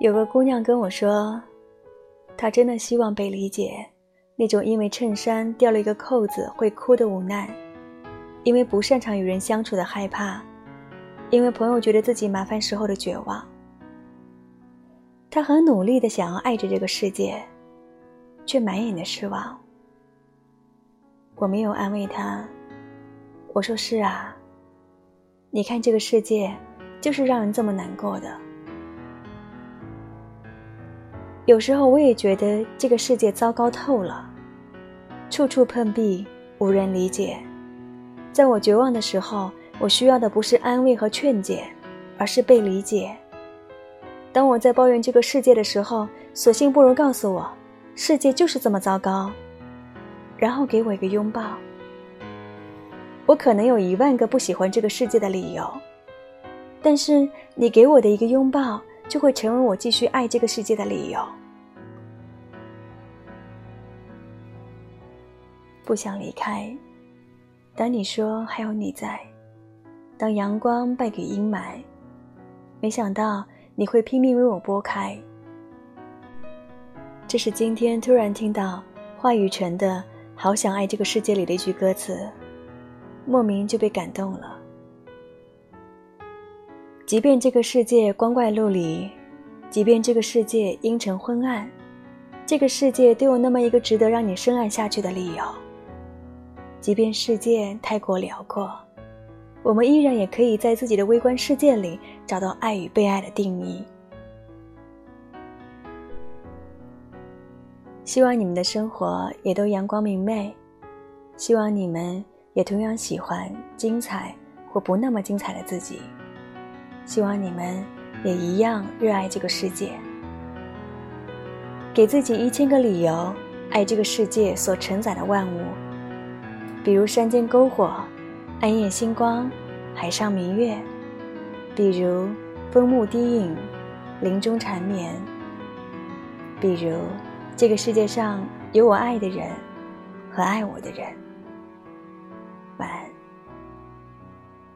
有个姑娘跟我说，她真的希望被理解，那种因为衬衫掉了一个扣子会哭的无奈，因为不擅长与人相处的害怕，因为朋友觉得自己麻烦时候的绝望。她很努力地想要爱着这个世界，却满眼的失望。我没有安慰她，我说是啊，你看这个世界就是让人这么难过的。有时候我也觉得这个世界糟糕透了，处处碰壁，无人理解。在我绝望的时候，我需要的不是安慰和劝解，而是被理解。当我在抱怨这个世界的时候，索性不如告诉我，世界就是这么糟糕，然后给我一个拥抱。我可能有10000个不喜欢这个世界的理由，但是你给我的一个拥抱就会成为我继续爱这个世界的理由。不想离开，当你说还有你在，当阳光败给阴霾，没想到你会拼命为我拨开。这是今天突然听到华语晨的好想爱这个世界里的一句歌词，莫名就被感动了。即便这个世界光怪陆离，即便这个世界阴沉昏暗，这个世界都有那么一个值得让你深爱下去的理由。即便世界太过辽阔，我们依然也可以在自己的微观世界里找到爱与被爱的定义。希望你们的生活也都阳光明媚，希望你们也同样喜欢精彩或不那么精彩的自己，希望你们也一样热爱这个世界。给自己1000个理由爱这个世界所承载的万物，比如山间篝火、暗夜星光、海上明月，比如风木低影、林中缠绵，比如这个世界上有我爱的人和爱我的人。